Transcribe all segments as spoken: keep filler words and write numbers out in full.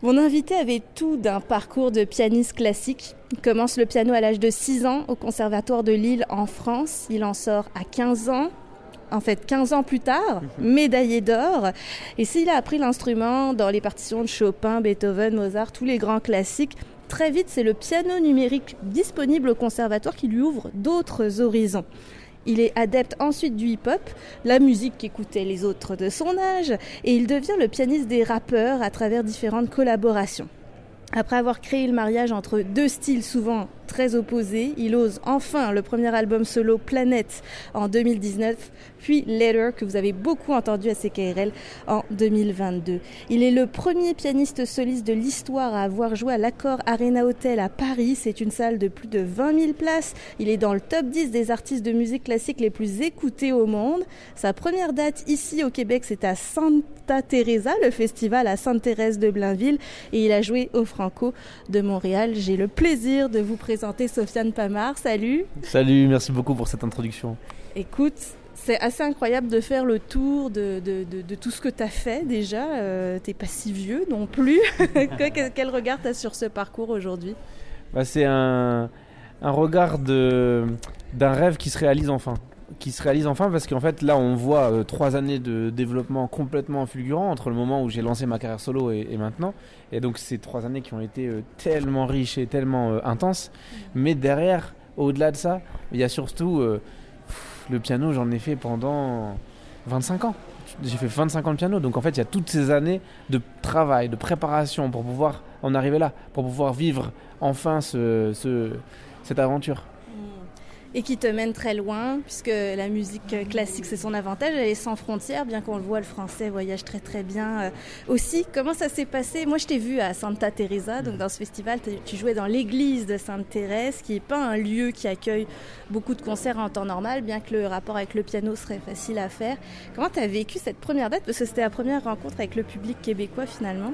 Mon invité avait tout d'un parcours de pianiste classique. Il commence le piano à l'âge de six ans au Conservatoire de Lille en France. Il en sort à quinze ans, en fait quinze ans plus tard, médaillé d'or. Et s'il a appris l'instrument dans les partitions de Chopin, Beethoven, Mozart, tous les grands classiques, très vite c'est le piano numérique disponible au Conservatoire qui lui ouvre d'autres horizons. Il est adepte ensuite du hip-hop, la musique qu'écoutaient les autres de son âge, et il devient le pianiste des rappeurs à travers différentes collaborations. Après avoir créé le mariage entre deux styles souvent très opposés, il ose enfin le premier album solo Planète en deux mille dix-neuf, puis Letter que vous avez beaucoup entendu à C K R L en deux mille vingt-deux. Il est le premier pianiste soliste de l'histoire à avoir joué à l'Accor Arena Hotel à Paris. C'est une salle de plus de vingt mille places. Il est dans le top dix des artistes de musique classique les plus écoutés au monde. Sa première date ici au Québec, c'est à Santa Teresa, le festival à Sainte-Thérèse de Blainville, et il a joué au Franco de Montréal. J'ai le plaisir de vous présenter Sofiane Pamart, salut. Salut, merci beaucoup pour cette introduction. Écoute, c'est assez incroyable de faire le tour de, de, de, de tout ce que tu as fait déjà. Euh, t'es pas si vieux non plus. Quel regard tu as sur ce parcours aujourd'hui ? Bah, c'est un, un regard de, d'un rêve qui se réalise enfin. Qui se réalise enfin parce qu'en fait là on voit euh, trois années de développement complètement fulgurant entre le moment où j'ai lancé ma carrière solo et, et maintenant, et donc ces trois années qui ont été euh, tellement riches et tellement euh, intenses, mais derrière, au-delà de ça, il y a surtout euh, pff, le piano. J'en ai fait pendant vingt-cinq ans, j'ai fait vingt-cinq ans de piano, donc en fait il y a toutes ces années de travail, de préparation pour pouvoir en arriver là, pour pouvoir vivre enfin ce, ce, cette aventure. Et qui te mène très loin, puisque la musique classique, c'est son avantage, elle est sans frontières, bien qu'on le voit, le français voyage très très bien euh, aussi. Comment ça s'est passé ? Moi, je t'ai vu à Santa Teresa, donc dans ce festival, tu jouais dans l'église de Sainte-Thérèse, qui n'est pas un lieu qui accueille beaucoup de concerts en temps normal, bien que le rapport avec le piano serait facile à faire. Comment tu as vécu cette première date ? Parce que c'était la première rencontre avec le public québécois, finalement.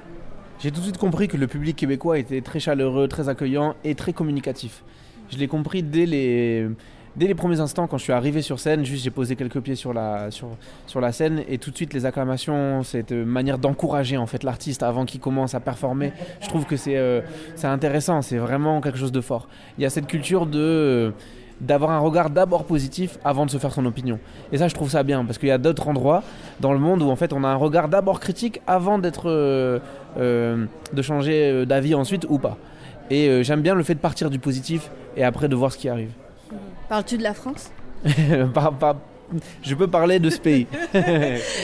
J'ai tout de suite compris que le public québécois était très chaleureux, très accueillant et très communicatif. Je l'ai compris dès les, dès les premiers instants quand je suis arrivé sur scène. Juste, j'ai posé quelques pieds sur la, sur, sur la scène et tout de suite les acclamations, cette manière d'encourager en fait l'artiste avant qu'il commence à performer. Je trouve que c'est, euh, c'est intéressant, c'est vraiment quelque chose de fort. Il y a cette culture de, d'avoir un regard d'abord positif avant de se faire son opinion. Et ça, je trouve ça bien parce qu'il y a d'autres endroits dans le monde où en fait on a un regard d'abord critique avant d'être, euh, euh, de changer d'avis ensuite ou pas. Et euh, j'aime bien le fait de partir du positif et après de voir ce qui arrive. Parles-tu de la France ? par, par, Je peux parler de ce pays.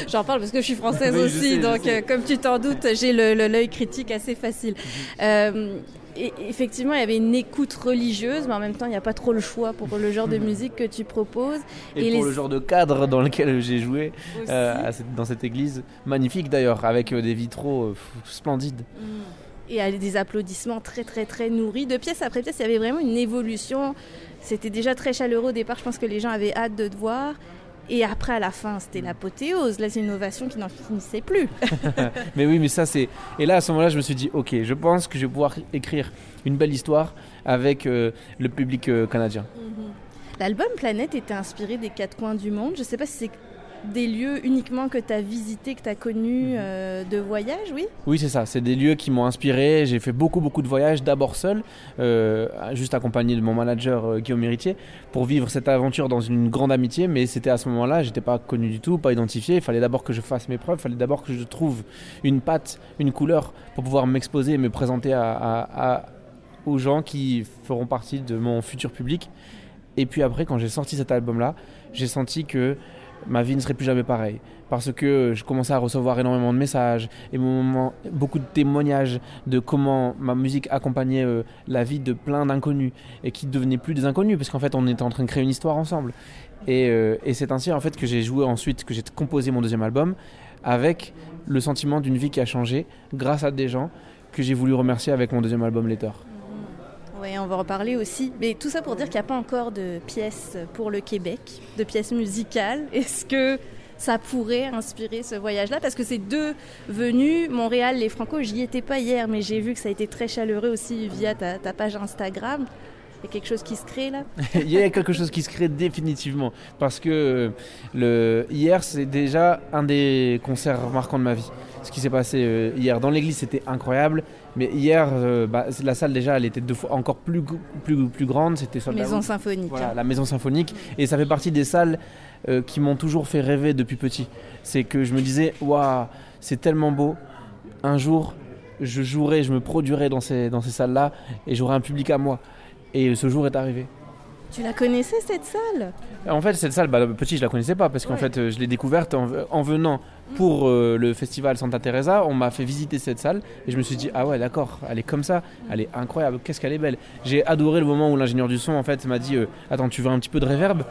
J'en parle parce que je suis française oui, aussi, sais, donc euh, comme tu t'en doutes, j'ai le, le, l'œil critique assez facile. euh, et, effectivement, il y avait une écoute religieuse, mais en même temps, il n'y a pas trop le choix pour le genre de musique que tu proposes. Et, et pour les... le genre de cadre dans lequel j'ai joué, euh, à cette, dans cette église, magnifique d'ailleurs, avec euh, des vitraux euh, pff, splendides. Mm. Et des applaudissements très très très nourris. De pièce après pièce, il y avait vraiment une évolution. C'était déjà très chaleureux au départ. Je pense que les gens avaient hâte de te voir. Et après, à la fin, c'était l'apothéose. Là, c'est une ovation qui n'en finissait plus. Mais oui, mais ça, c'est... Et là, à ce moment-là, je me suis dit, OK, je pense que je vais pouvoir écrire une belle histoire avec euh, le public euh, canadien. Mm-hmm. L'album Planète était inspiré des quatre coins du monde. Je ne sais pas si c'est... des lieux uniquement que tu as visités, que tu as connus euh, de voyage, oui ? Oui, c'est ça. C'est des lieux qui m'ont inspiré. J'ai fait beaucoup, beaucoup de voyages, d'abord seul, euh, juste accompagné de mon manager euh, Guillaume Héritier, pour vivre cette aventure dans une grande amitié. Mais c'était à ce moment-là, je n'étais pas connu du tout, pas identifié. Il fallait d'abord que je fasse mes preuves, il fallait d'abord que je trouve une patte, une couleur pour pouvoir m'exposer et me présenter à, à, à, aux gens qui feront partie de mon futur public. Et puis après, quand j'ai sorti cet album-là, j'ai senti que ma vie ne serait plus jamais pareille parce que je commençais à recevoir énormément de messages et beaucoup de témoignages de comment ma musique accompagnait euh, la vie de plein d'inconnus et qui ne devenaient plus des inconnus parce qu'en fait on était en train de créer une histoire ensemble. Et, euh, et c'est ainsi en fait que j'ai joué ensuite, que j'ai composé mon deuxième album avec le sentiment d'une vie qui a changé grâce à des gens que j'ai voulu remercier avec mon deuxième album Letter. Oui, on va en parler aussi. Mais tout ça pour dire qu'il n'y a pas encore de pièces pour le Québec, de pièces musicales. Est-ce que ça pourrait inspirer ce voyage-là ? Parce que ces deux venues, Montréal, les Franco, j'y étais pas hier, mais j'ai vu que ça a été très chaleureux aussi via ta, ta page Instagram. Il y a quelque chose qui se crée là. Il y a quelque chose qui se crée définitivement, parce que le... hier c'est déjà un des concerts marquants de ma vie. Ce qui s'est passé hier dans l'église, c'était incroyable. Mais hier, euh, bah, la salle déjà, elle était deux fois encore plus plus plus grande. C'était sur maison la maison symphonique. Voilà, hein. La maison symphonique. Et ça fait partie des salles euh, qui m'ont toujours fait rêver depuis petit. C'est que je me disais, waouh, c'est tellement beau. Un jour, je jouerai, je me produirai dans ces dans ces salles-là, et j'aurai un public à moi. Et ce jour est arrivé. Tu la connaissais, cette salle ? En fait, cette salle, bah, petit, je la connaissais pas, parce qu'en ouais. fait, je l'ai découverte en, en venant pour euh, le festival Santa Teresa. On m'a fait visiter cette salle et je me suis dit, ah ouais, d'accord, elle est comme ça, elle est incroyable, qu'est-ce qu'elle est belle. J'ai adoré le moment où l'ingénieur du son, en fait, m'a dit, euh, attends, tu veux un petit peu de reverb ?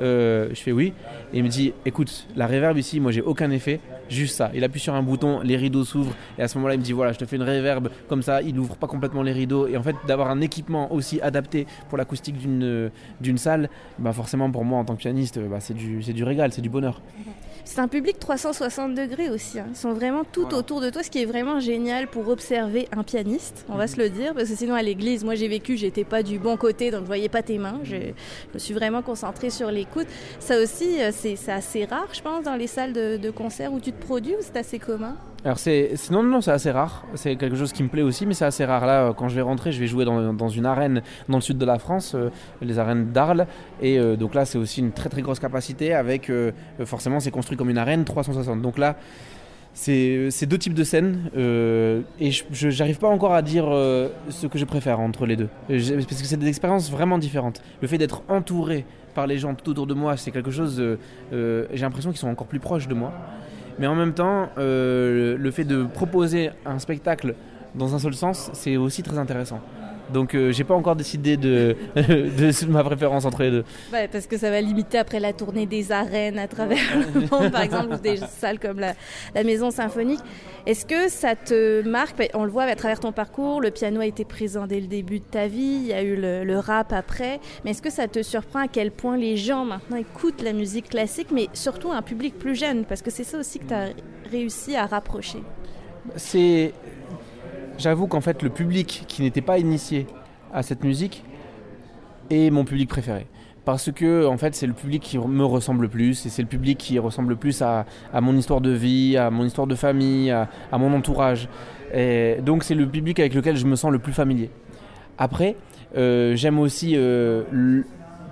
euh, Je fais oui, et il me dit, écoute, la reverb ici, moi, j'ai aucun effet, juste ça. Il appuie sur un bouton, les rideaux s'ouvrent, et à ce moment-là, il me dit, voilà, je te fais une reverb comme ça, il n'ouvre pas complètement les rideaux. Et en fait, d'avoir un équipement aussi adapté pour l'acoustique d'une euh, d'une salle, bah forcément pour moi en tant que pianiste, bah c'est du c'est du régal, c'est du bonheur. C'est un public trois cent soixante degrés aussi, hein. Ils sont vraiment tout voilà. autour de toi, ce qui est vraiment génial pour observer un pianiste, on mm-hmm. va se le dire, parce que sinon à l'église, moi j'ai vécu, j'étais pas du bon côté, donc je voyais pas tes mains, je, je me suis vraiment concentrée sur l'écoute. Ça aussi, c'est, c'est assez rare, je pense, dans les salles de, de concert où tu te produis, ou c'est assez commun ? Alors c'est, c'est non non c'est assez rare, c'est quelque chose qui me plaît aussi, mais c'est assez rare. Là, quand je vais rentrer, je vais jouer dans, dans une arène dans le sud de la France, euh, les arènes d'Arles, et euh, donc là c'est aussi une très très grosse capacité avec euh, forcément c'est construit comme une arène trois cent soixante. Donc là c'est, c'est deux types de scènes, euh, et je j'arrive pas encore à dire euh, ce que je préfère entre les deux, je, parce que c'est des expériences vraiment différentes. Le fait d'être entouré par les gens tout autour de moi, c'est quelque chose, euh, euh, j'ai l'impression qu'ils sont encore plus proches de moi. Mais en même temps, euh, le fait de proposer un spectacle dans un seul sens, c'est aussi très intéressant. Donc euh, j'ai pas encore décidé de, de ma préférence entre les deux. Ouais, parce que ça va limiter après la tournée des arènes à travers le monde, par exemple, ou des salles comme la, la Maison symphonique. Est-ce que ça te marque ? On le voit à travers ton parcours, le piano a été présent dès le début de ta vie, il y a eu le, le rap après, mais est-ce que ça te surprend à quel point les gens maintenant écoutent la musique classique, mais surtout un public plus jeune, parce que c'est ça aussi que tu as réussi à rapprocher. C'est... J'avoue qu'en fait, le public qui n'était pas initié à cette musique est mon public préféré. Parce que, en fait, c'est le public qui me ressemble le plus, et c'est le public qui ressemble le plus à, à mon histoire de vie, à mon histoire de famille, à, à mon entourage. Et donc, c'est le public avec lequel je me sens le plus familier. Après, euh, j'aime aussi, euh, le,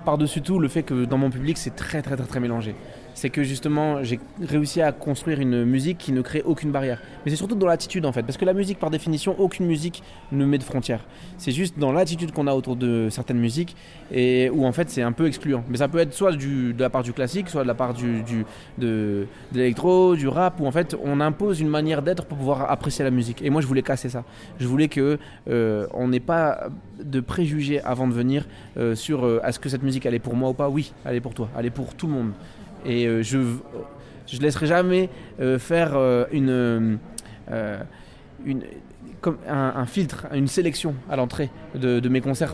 par-dessus tout, le fait que dans mon public, c'est très, très, très, très mélangé. C'est que justement, j'ai réussi à construire une musique qui ne crée aucune barrière. Mais c'est surtout dans l'attitude, en fait. Parce que la musique, par définition, aucune musique ne met de frontières. C'est juste dans l'attitude qu'on a autour de certaines musiques, et où en fait, c'est un peu excluant. Mais ça peut être soit du, de la part du classique, soit de la part du, du, de, de l'électro, du rap, où en fait, on impose une manière d'être pour pouvoir apprécier la musique. Et moi, je voulais casser ça. Je voulais qu'on euh, n'ait pas de préjugés avant de venir euh, sur euh, est-ce que cette musique, elle est pour moi ou pas ? Oui, elle est pour toi, elle est pour tout le monde. Et je je laisserai jamais faire une, une comme un, un filtre, une sélection à l'entrée de, de mes concerts.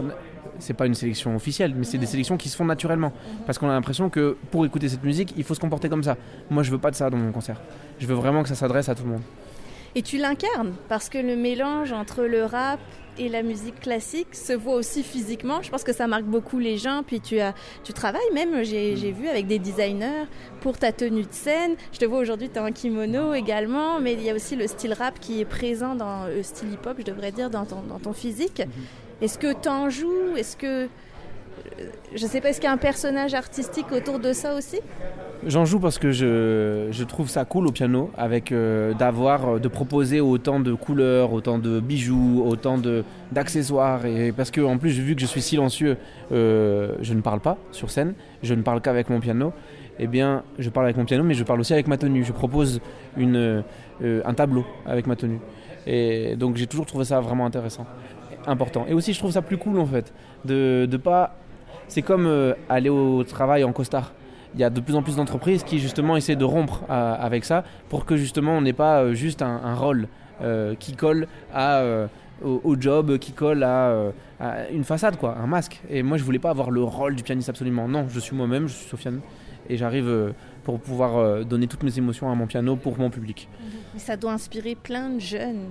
C'est pas une sélection officielle, mais c'est des sélections qui se font naturellement, parce qu'on a l'impression que pour écouter cette musique, il faut se comporter comme ça. Moi, je veux pas de ça dans mon concert. Je veux vraiment que ça s'adresse à tout le monde. Et tu l'incarnes, parce que le mélange entre le rap et la musique classique se voit aussi physiquement. Je pense que ça marque beaucoup les gens. Puis tu, as, tu travailles même, j'ai, j'ai vu, avec des designers pour ta tenue de scène. Je te vois aujourd'hui, tu as un kimono également, mais il y a aussi le style rap qui est présent dans le style hip-hop, je devrais dire, dans ton, dans ton physique. Mm-hmm. Est-ce que tu en joues ? Est-ce que... Je sais pas, est-ce qu'il y a un personnage artistique autour de ça aussi ? J'en joue parce que je, je trouve ça cool au piano, avec euh, d'avoir, de proposer autant de couleurs, autant de bijoux, autant de, d'accessoires. Et parce que en plus, vu que je suis silencieux, euh, je ne parle pas sur scène, je ne parle qu'avec mon piano. Eh bien, je parle avec mon piano, mais je parle aussi avec ma tenue. Je propose une, euh, un tableau avec ma tenue. Et donc, j'ai toujours trouvé ça vraiment intéressant, important. Et aussi, je trouve ça plus cool en fait, de, de pas... C'est comme euh, aller au travail en costard. Il y a de plus en plus d'entreprises qui justement essaient de rompre euh, avec ça, pour que justement on n'ait pas euh, juste un, un rôle euh, qui colle à, euh, au, au job, qui colle à, euh, à une façade, quoi, un masque. Et moi, je voulais pas avoir le rôle du pianiste absolument. Non, je suis moi-même, je suis Sofiane, et j'arrive euh, pour pouvoir euh, donner toutes mes émotions à mon piano pour mon public. Mais ça doit inspirer plein de jeunes.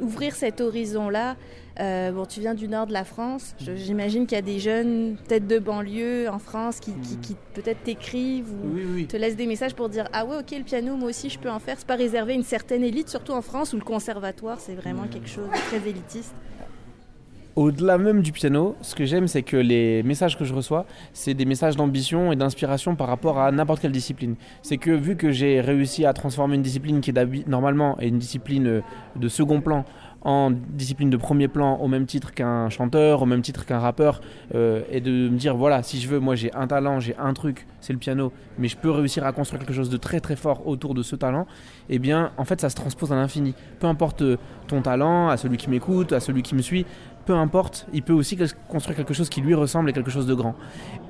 ouvrir cet horizon-là. Euh, bon, tu viens du nord de la France. Je, j'imagine qu'il y a des jeunes, peut-être de banlieue en France, qui, qui, qui peut-être t'écrivent ou oui, oui. te laissent des messages pour dire « Ah ouais, ok, le piano, moi aussi, je peux en faire. » C'est pas réservé à une certaine élite, surtout en France, où le conservatoire, c'est vraiment mmh. quelque chose de très élitiste. Au-delà même du piano, ce que j'aime, c'est que les messages que je reçois, c'est des messages d'ambition et d'inspiration par rapport à n'importe quelle discipline. C'est que vu que j'ai réussi à transformer une discipline qui est normalement une discipline de second plan en discipline de premier plan, au même titre qu'un chanteur, au même titre qu'un rappeur, euh, et de me dire, voilà, si je veux, moi j'ai un talent, j'ai un truc, c'est le piano, mais je peux réussir à construire quelque chose de très très fort autour de ce talent, eh bien, en fait, ça se transpose à l'infini. Peu importe ton talent, à celui qui m'écoute, à celui qui me suit, peu importe, il peut aussi construire quelque chose qui lui ressemble et quelque chose de grand.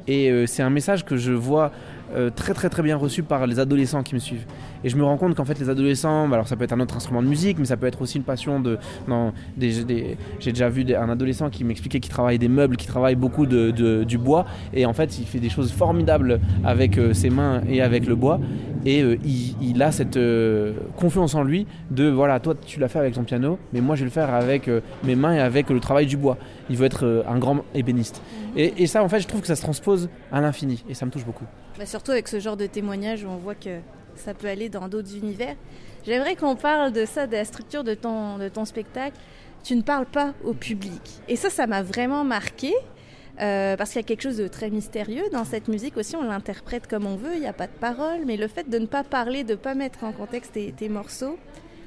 Et euh, c'est un message que je vois euh, très très très bien reçu par les adolescents qui me suivent. Et je me rends compte qu'en fait les adolescents, alors ça peut être un autre instrument de musique, mais ça peut être aussi une passion de... Non, des, des, j'ai déjà vu des, un adolescent qui m'expliquait qu'il travaille des meubles, qu'il travaille beaucoup de, de, du bois, et en fait il fait des choses formidables avec euh, ses mains et avec le bois, et euh, il, il a cette euh, confiance en lui de, voilà, toi tu l'as fait avec ton piano, mais moi je vais le faire avec euh, mes mains et avec euh, le travail du bois. Il veut être euh, un grand ébéniste. Et, et ça, en fait, je trouve que ça se transpose à l'infini et ça me touche beaucoup. Bah surtout avec ce genre de témoignage où on voit que ça peut aller dans d'autres univers. J'aimerais qu'on parle de ça, de la structure de ton, de ton spectacle. Tu ne parles pas au public. Et ça, ça m'a vraiment marquée euh, parce qu'il y a quelque chose de très mystérieux dans cette musique aussi. On l'interprète comme on veut, il n'y a pas de parole. Mais le fait de ne pas parler, de ne pas mettre en contexte tes, tes morceaux,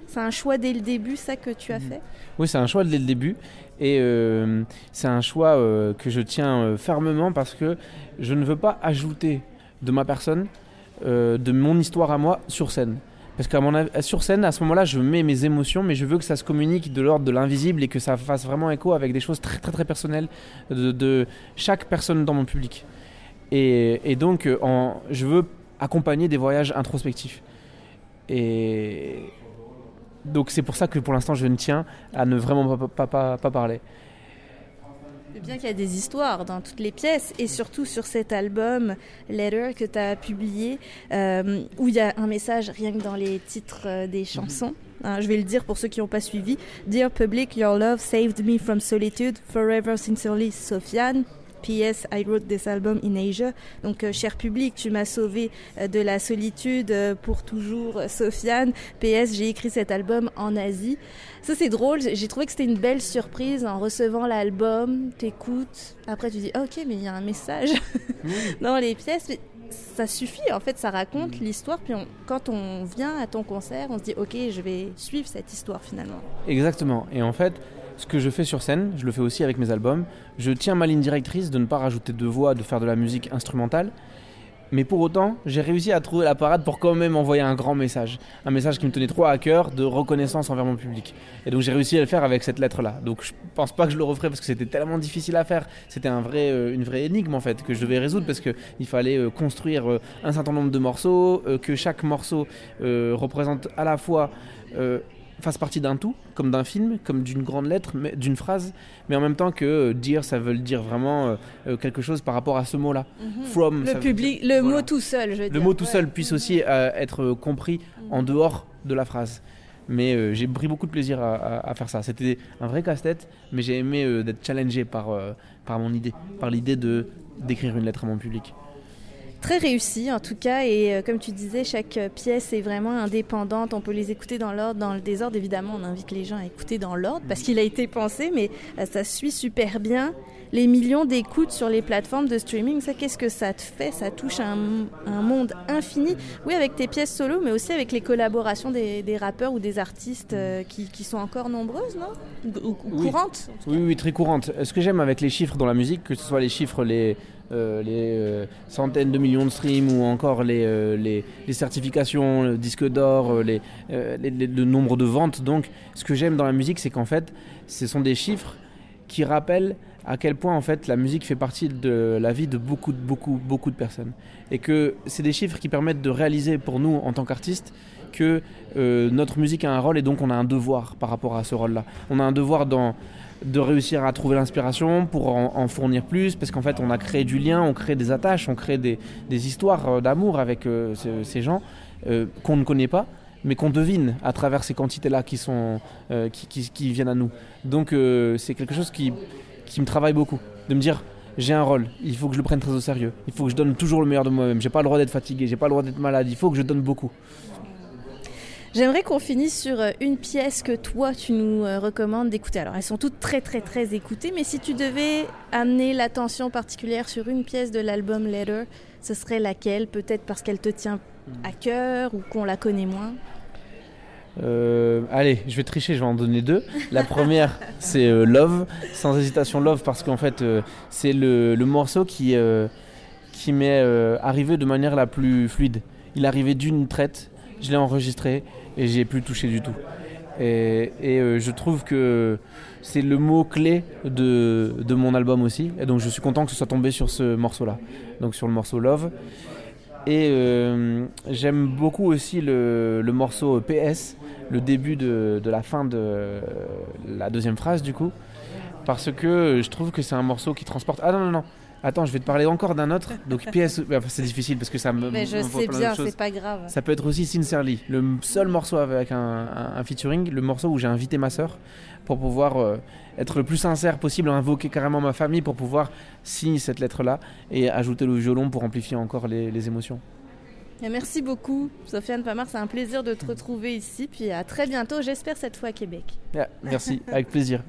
c'est un choix dès le début, ça, que tu as fait ? Oui, c'est un choix dès le début. Et euh, c'est un choix euh, que je tiens euh, fermement parce que je ne veux pas ajouter de ma personne, euh, de mon histoire à moi, sur scène. Parce qu'à mon avis, sur scène, à ce moment-là, je mets mes émotions, mais je veux que ça se communique de l'ordre de l'invisible et que ça fasse vraiment écho avec des choses très très très personnelles de, de chaque personne dans mon public. Et, et donc, en, je veux accompagner des voyages introspectifs. Et... Donc c'est pour ça que pour l'instant je ne tiens à ne vraiment pas, pas, pas, pas parler. C'est bien qu'il y a des histoires dans toutes les pièces et surtout sur cet album Letter que tu as publié euh, où il y a un message rien que dans les titres des chansons. Hein, je vais le dire pour ceux qui n'ont pas suivi. Dear Public, your love saved me from solitude, forever sincerely, Sofiane. P S. I wrote this album in Asia. Donc, euh, cher public, tu m'as sauvé euh, de la solitude euh, pour toujours, euh, Sofiane. P S. J'ai écrit cet album en Asie. Ça, c'est drôle. J'ai trouvé que c'était une belle surprise en recevant l'album. T'écoutes. Après, tu dis, oh, ok, mais il y a un message dans les pièces. Mais ça suffit. En fait, ça raconte l'histoire. Puis, on, quand on vient à ton concert, on se dit, ok, je vais suivre cette histoire finalement. Exactement. Et en fait, ce que je fais sur scène, je le fais aussi avec mes albums. Je tiens ma ligne directrice de ne pas rajouter de voix, de faire de la musique instrumentale. Mais pour autant, j'ai réussi à trouver la parade pour quand même envoyer un grand message. Un message qui me tenait trop à cœur, de reconnaissance envers mon public. Et donc j'ai réussi à le faire avec cette lettre-là. Donc je pense pas que je le referais parce que c'était tellement difficile à faire. C'était un vrai, euh, une vraie énigme en fait que je devais résoudre parce qu'il fallait euh, construire euh, un certain nombre de morceaux, euh, que chaque morceau euh, représente à la fois... Euh, fasse partie d'un tout, comme d'un film, comme d'une grande lettre, mais d'une phrase, mais en même temps que euh, dire, ça veut dire vraiment euh, quelque chose par rapport à ce mot-là. Mm-hmm. From, le public, dire, le voilà. mot tout seul, je veux le dire. Le mot tout ouais. seul puisse mm-hmm. aussi euh, être compris mm-hmm. en dehors de la phrase. Mais euh, j'ai pris beaucoup de plaisir à, à, à faire ça. C'était un vrai casse-tête, mais j'ai aimé euh, d'être challengé par, euh, par mon idée, par l'idée de, d'écrire une lettre à mon public. Très réussi en tout cas et euh, comme tu disais, chaque euh, pièce est vraiment indépendante, on peut les écouter dans l'ordre, dans le désordre, évidemment on invite les gens à écouter dans l'ordre parce qu'il a été pensé mais euh, ça suit super bien les millions d'écoutes sur les plateformes de streaming, ça qu'est-ce que ça te fait? Ça touche un, un monde infini, oui avec tes pièces solo mais aussi avec les collaborations des, des rappeurs ou des artistes euh, qui, qui sont encore nombreuses, non? Ou, ou oui. courantes? Oui, oui, très courantes. Ce que j'aime avec les chiffres dans la musique, que ce soit les chiffres, les... Euh, les euh, centaines de millions de streams ou encore les, euh, les, les certifications, le disque d'or, euh, les, euh, les, les, le nombre de ventes. Donc, ce que j'aime dans la musique, c'est qu'en fait, ce sont des chiffres qui rappellent à quel point en fait, la musique fait partie de la vie de beaucoup, beaucoup, beaucoup de personnes. Et que c'est des chiffres qui permettent de réaliser pour nous, en tant qu'artistes, que euh, notre musique a un rôle et donc on a un devoir par rapport à ce rôle-là. On a un devoir dans... de réussir à trouver l'inspiration pour en, en fournir plus parce qu'en fait on a créé du lien, on crée des attaches, on crée des, des histoires d'amour avec euh, ces, ces gens euh, qu'on ne connaît pas mais qu'on devine à travers ces quantités-là qui, sont, euh, qui, qui, qui viennent à nous. Donc euh, c'est quelque chose qui, qui me travaille beaucoup, de me dire j'ai un rôle, il faut que je le prenne très au sérieux, il faut que je donne toujours le meilleur de moi-même, j'ai pas le droit d'être fatigué, j'ai pas le droit d'être malade, il faut que je donne beaucoup. J'aimerais qu'on finisse sur une pièce que toi tu nous recommandes d'écouter. Alors elles sont toutes très très très écoutées, mais si tu devais amener l'attention particulière sur une pièce de l'album Letter, ce serait laquelle? Peut-être parce qu'elle te tient à cœur ou qu'on la connaît moins. Euh, allez, je vais tricher, je vais en donner deux. La première, c'est euh, Love, sans hésitation Love, parce qu'en fait, euh, c'est le, le morceau qui, euh, qui m'est euh, arrivé de manière la plus fluide. Il est arrivé d'une traite, je l'ai enregistré et j'y ai plus touché du tout. Et, et euh, je trouve que c'est le mot clé de, de mon album aussi. Et donc, je suis content que ce soit tombé sur ce morceau-là, donc sur le morceau Love. Et euh, j'aime beaucoup aussi le, le morceau P S, le début de, de la fin de euh, la deuxième phrase du coup, parce que je trouve que c'est un morceau qui transporte... Ah non, non, non, attends, je vais te parler encore d'un autre, donc P S, enfin, c'est difficile parce que ça me... Mais je sais bien, c'est pas grave. Ça peut être aussi Sincerely, le seul morceau avec un, un, un featuring, le morceau où j'ai invité ma sœur pour pouvoir euh, être le plus sincère possible, invoquer carrément ma famille pour pouvoir signer cette lettre-là et ajouter le violon pour amplifier encore les, les émotions. Et merci beaucoup, Sofiane Pamart. C'est un plaisir de te retrouver ici. Puis à très bientôt, j'espère cette fois à Québec. Yeah, merci, avec plaisir.